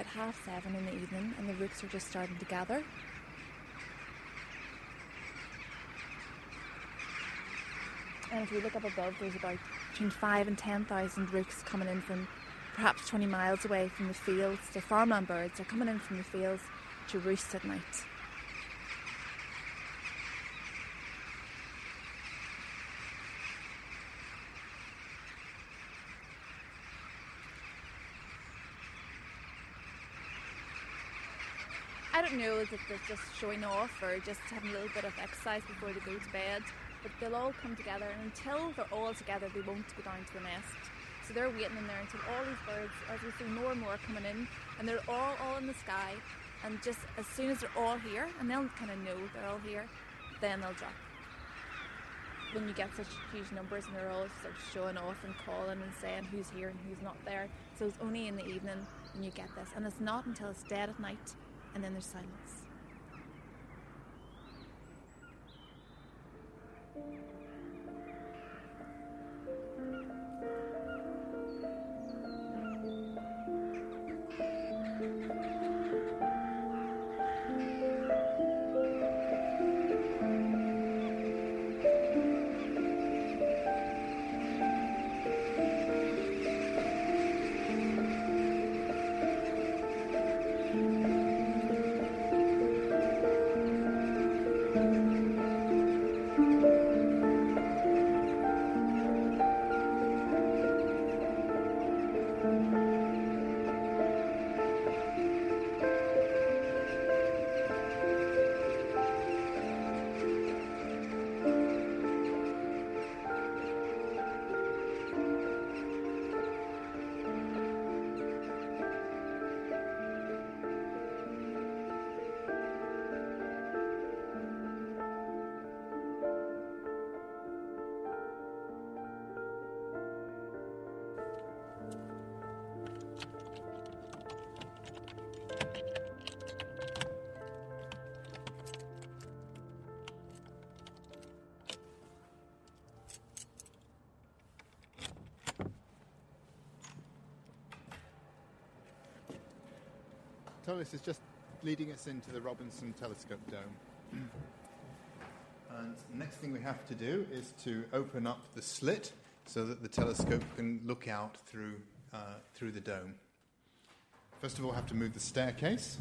about 7:30 in the evening and the rooks are just starting to gather. And if you look up above, there's about between 5,000 and 10,000 rooks coming in from perhaps 20 miles away from the fields. They're farmland birds. They're coming in from the fields to roost at night. I don't know if they're just showing off or just having a little bit of exercise before they go to bed, but they'll all come together, and until they're all together they won't go down to the nest. So they're waiting in there until all these birds, as we see more and more coming in, and they're all in the sky, and just as soon as they're all here, and they'll kind of know they're all here, then they'll drop. When you get such huge numbers and they're all sort of showing off and calling and saying who's here and who's not there, so it's only in the evening when you get this, and it's not until it's dead at night, and then there's silence. This is just leading us into the Robinson Telescope Dome. And the next thing we have to do is to open up the slit so that the telescope can look out through the dome. First of all, I have to move the staircase.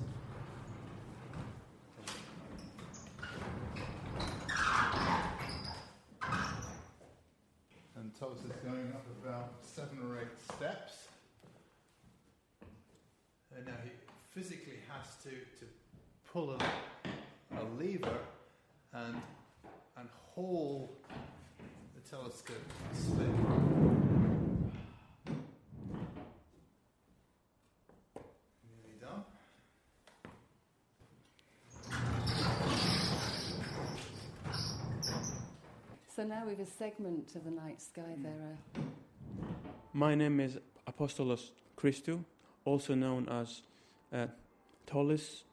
And Thomas is going up about 7 or 8 steps. And now he physically has to pull a lever and haul the telescope slit. Nearly done. So now we have a segment of the night sky there. My name is Apostolos Christou, also known as Tolis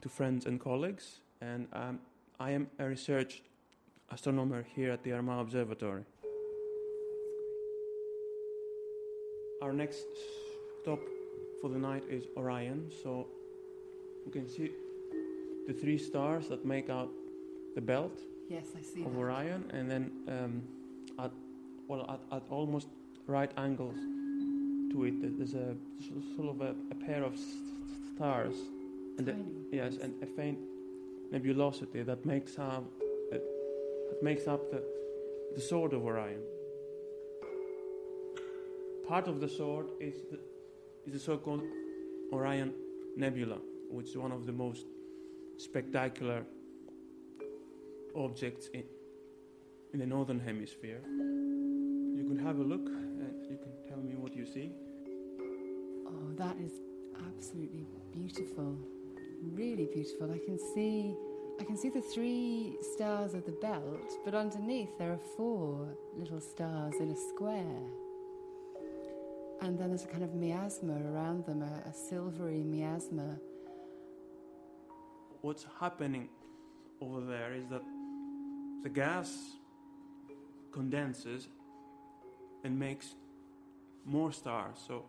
to friends and colleagues, and I am a research astronomer here at the Armagh Observatory. Our next stop for the night is Orion, so you can see the 3 stars that make out the belt of Orion, and then at almost right angles to it, there's a sort of a pair of stars, and and a faint nebulosity that makes up the sword of Orion. Part of the sword is the so-called Orion Nebula, which is one of the most spectacular objects in the northern hemisphere. You can have a look, and you can tell me what you see. Oh, that is absolutely beautiful, really beautiful. I can see the 3 stars of the belt, but underneath there are 4 little stars in a square. And then there's a kind of miasma around them, a silvery miasma. What's happening over there is that the gas condenses and makes more stars. So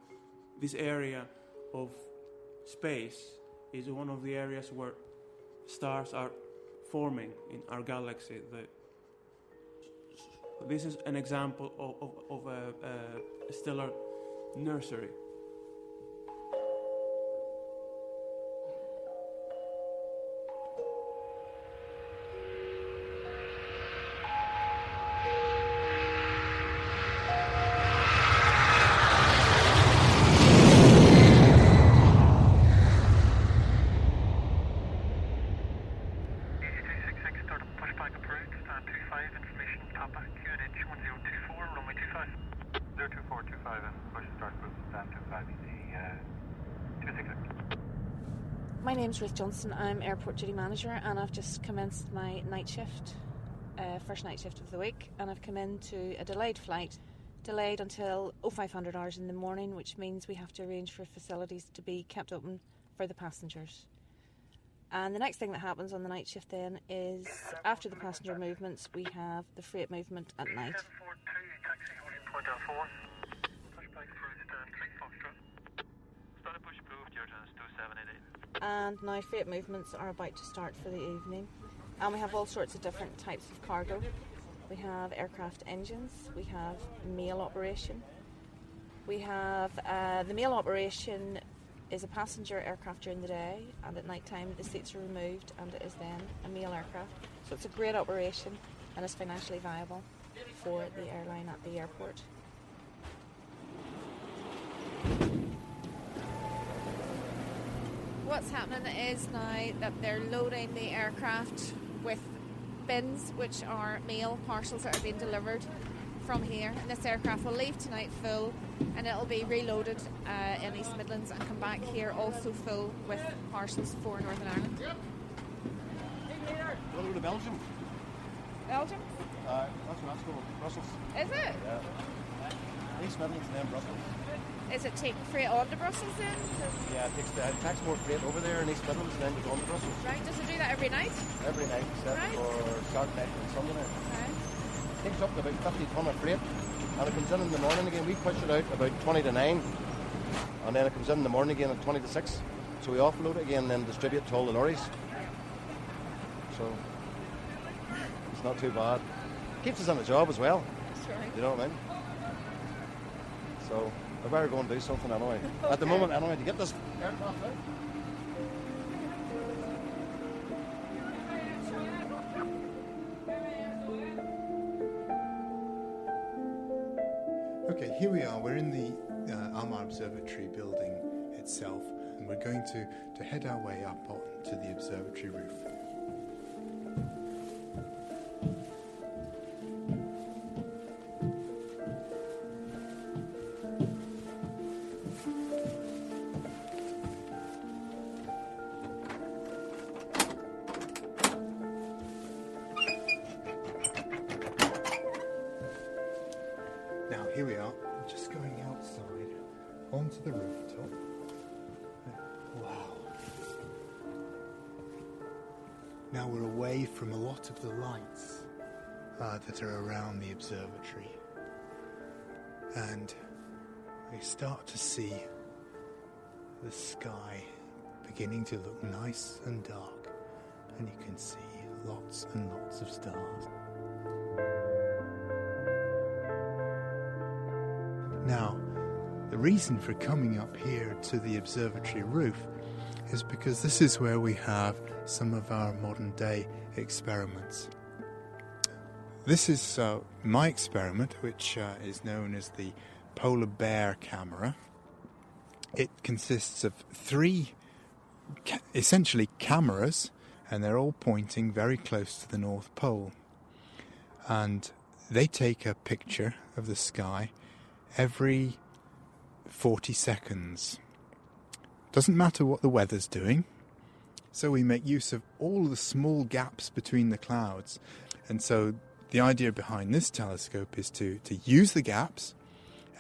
this area of space is one of the areas where stars are forming in our galaxy. This is an example of a stellar nursery. My name's Ruth Johnson, I'm airport duty manager, and I've just commenced my night shift, first night shift of the week, and I've come in to a delayed flight, delayed until 0500 hours in the morning, which means we have to arrange for facilities to be kept open for the passengers. And the next thing that happens on the night shift then is, after the passenger movements, we have the freight movement at night. 742, taxi 1.4, pushback through stand 3 Foxtrot. Start a push blue, your turn is 2788. And now freight movements are about to start for the evening, and we have all sorts of different types of cargo. We have aircraft engines, we have mail operation. We have the mail operation is a passenger aircraft during the day, and at night time the seats are removed and it is then a mail aircraft. So it's a great operation and is financially viable for the airline at the airport. What's happening is now that they're loading the aircraft with bins, which are mail parcels that are being delivered from here. And this aircraft will leave tonight full, and it'll be reloaded in East Midlands and come back here also full with parcels for Northern Ireland. We'll go to Belgium. Belgium? That's where that's called, Brussels. Is it? Yeah. East Midlands and then Brussels. Is it taking freight on to Brussels then? Yeah, it takes more freight over there in East Midlands and then goes on to Brussels. Right, does it do that every night? Every night, except for Saturday night and Sunday night. Right. It takes up to about 50 tonne of freight, and it comes in the morning again. We push it out about 20 to 9, and then it comes in the morning again at 20 to 6. So we offload it again and then distribute it to all the lorries. So it's not too bad. Keeps us on the job as well. That's right. You know what I mean? So I better go and do something anyway. Okay. At the moment, anyway, to get this aircraft out. Okay, here we are. We're in the Armagh Observatory building itself, and we're going to head our way up onto the observatory roof. Here we are, just going outside onto the rooftop. Wow. Now we're away from a lot of the lights that are around the observatory, and we start to see the sky beginning to look nice and dark, and you can see lots and lots of stars. Now, the reason for coming up here to the observatory roof is because this is where we have some of our modern day experiments. This is my experiment, which is known as the polar bear camera. It consists of three essentially cameras, and they're all pointing very close to the North Pole. And they take a picture of the sky every 40 seconds. Doesn't matter what the weather's doing, so we make use of all the small gaps between the clouds. And so the idea behind this telescope is to use the gaps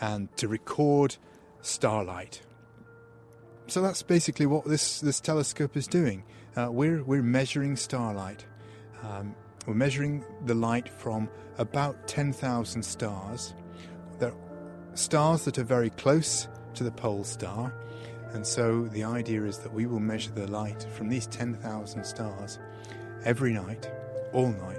and to record starlight. So that's basically what this telescope is doing. We're measuring starlight. We're measuring the light from about 10,000 stars. Stars that are very close to the pole star, And so the idea is that we will measure the light from these 10,000 stars every night, all year.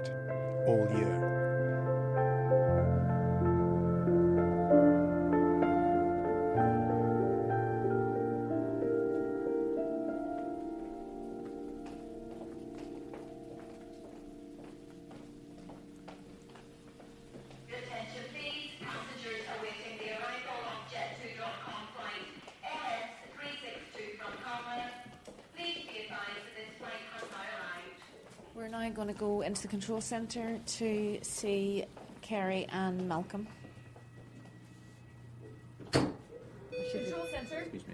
Going to go into the control centre to see Kerry and Malcolm. Control centre? Excuse me.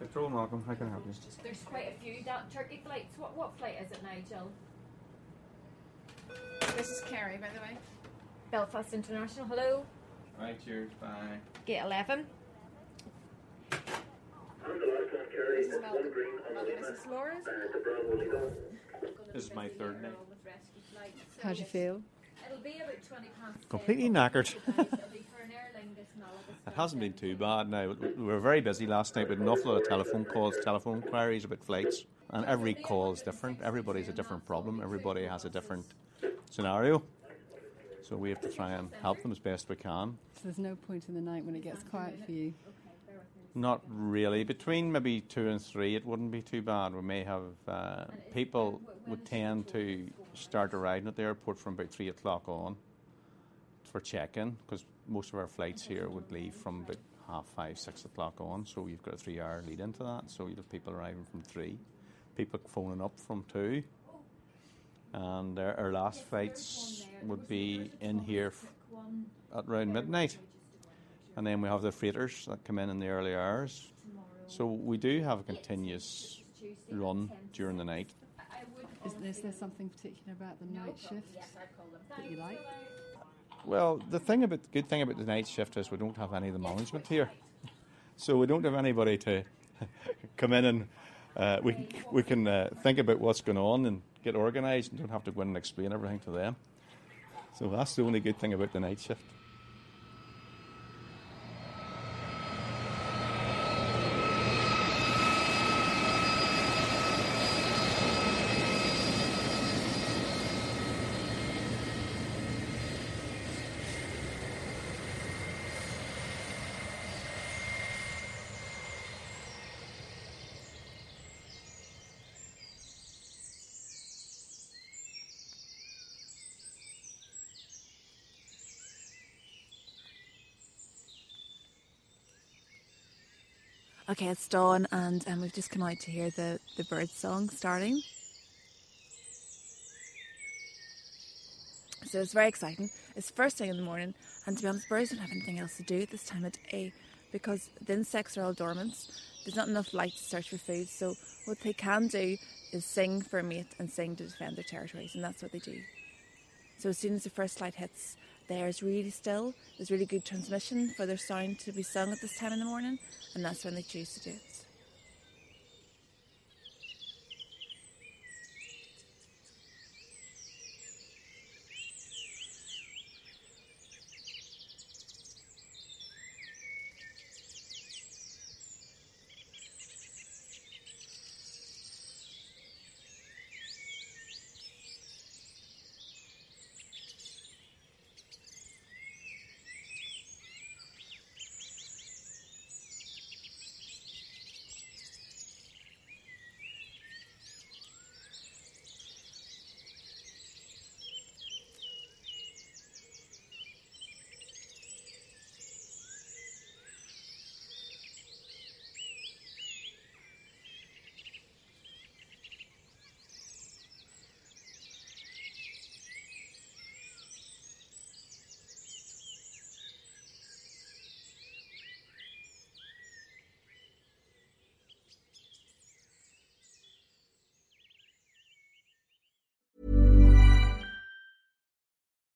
Control, Malcolm, how can I help you? There's quite a few Turkey flights. What flight is it, Nigel? This is Kerry, by the way. Belfast International, hello. Alright, cheers, bye. Gate 11. This is Malcolm. This is Laura's. This is my third night. How do you feel? Completely knackered. It hasn't been too bad now. We were very busy last night with an awful lot of telephone calls, telephone queries about flights. And every call is different. Everybody's a different problem. Everybody has a different scenario. So we have to try and help them as best we can. So there's no point in the night when it gets quiet for you? Not really. Between maybe 2 and 3, it wouldn't be too bad. We may have people would tend to start arriving at the airport from about 3 o'clock on for check-in, because most of our flights here would leave from about 5:30, 6 o'clock on. So you've got a 3-hour lead into that. So you'll have people arriving from 3, people phoning up from 2, and our last flights would be in here at around midnight. And then we have the freighters that come in the early hours. So we do have a continuous run during the night. Is there something particular about the night shift that you like? Well, the good thing about the night shift is we don't have any of the management here. So we don't have anybody to come in and we can think about what's going on and get organised and don't have to go in and explain everything to them. So that's the only good thing about the night shift. Okay, it's dawn and we've just come out to hear the bird song starting. So it's very exciting. It's first thing in the morning, and to be honest, birds don't have anything else to do at this time of day because the insects are all dormant. There's not enough light to search for food, so what they can do is sing for a mate and sing to defend their territories, and that's what they do. So as soon as the first light hits, the air is really still. There's really good transmission for their sound to be sung at this time in the morning, and that's when they choose to do it.